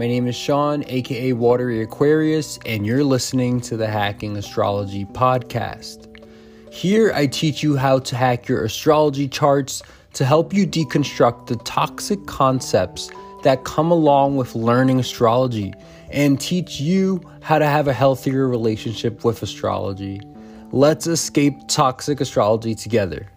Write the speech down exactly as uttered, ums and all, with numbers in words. My name is Sean, aka Watery Aquarius, and you're listening to the Hacking Astrology Podcast. Here I teach you how to hack your astrology charts to help you deconstruct the toxic concepts that come along with learning astrology and teach you how to have a healthier relationship with astrology. Let's escape toxic astrology together.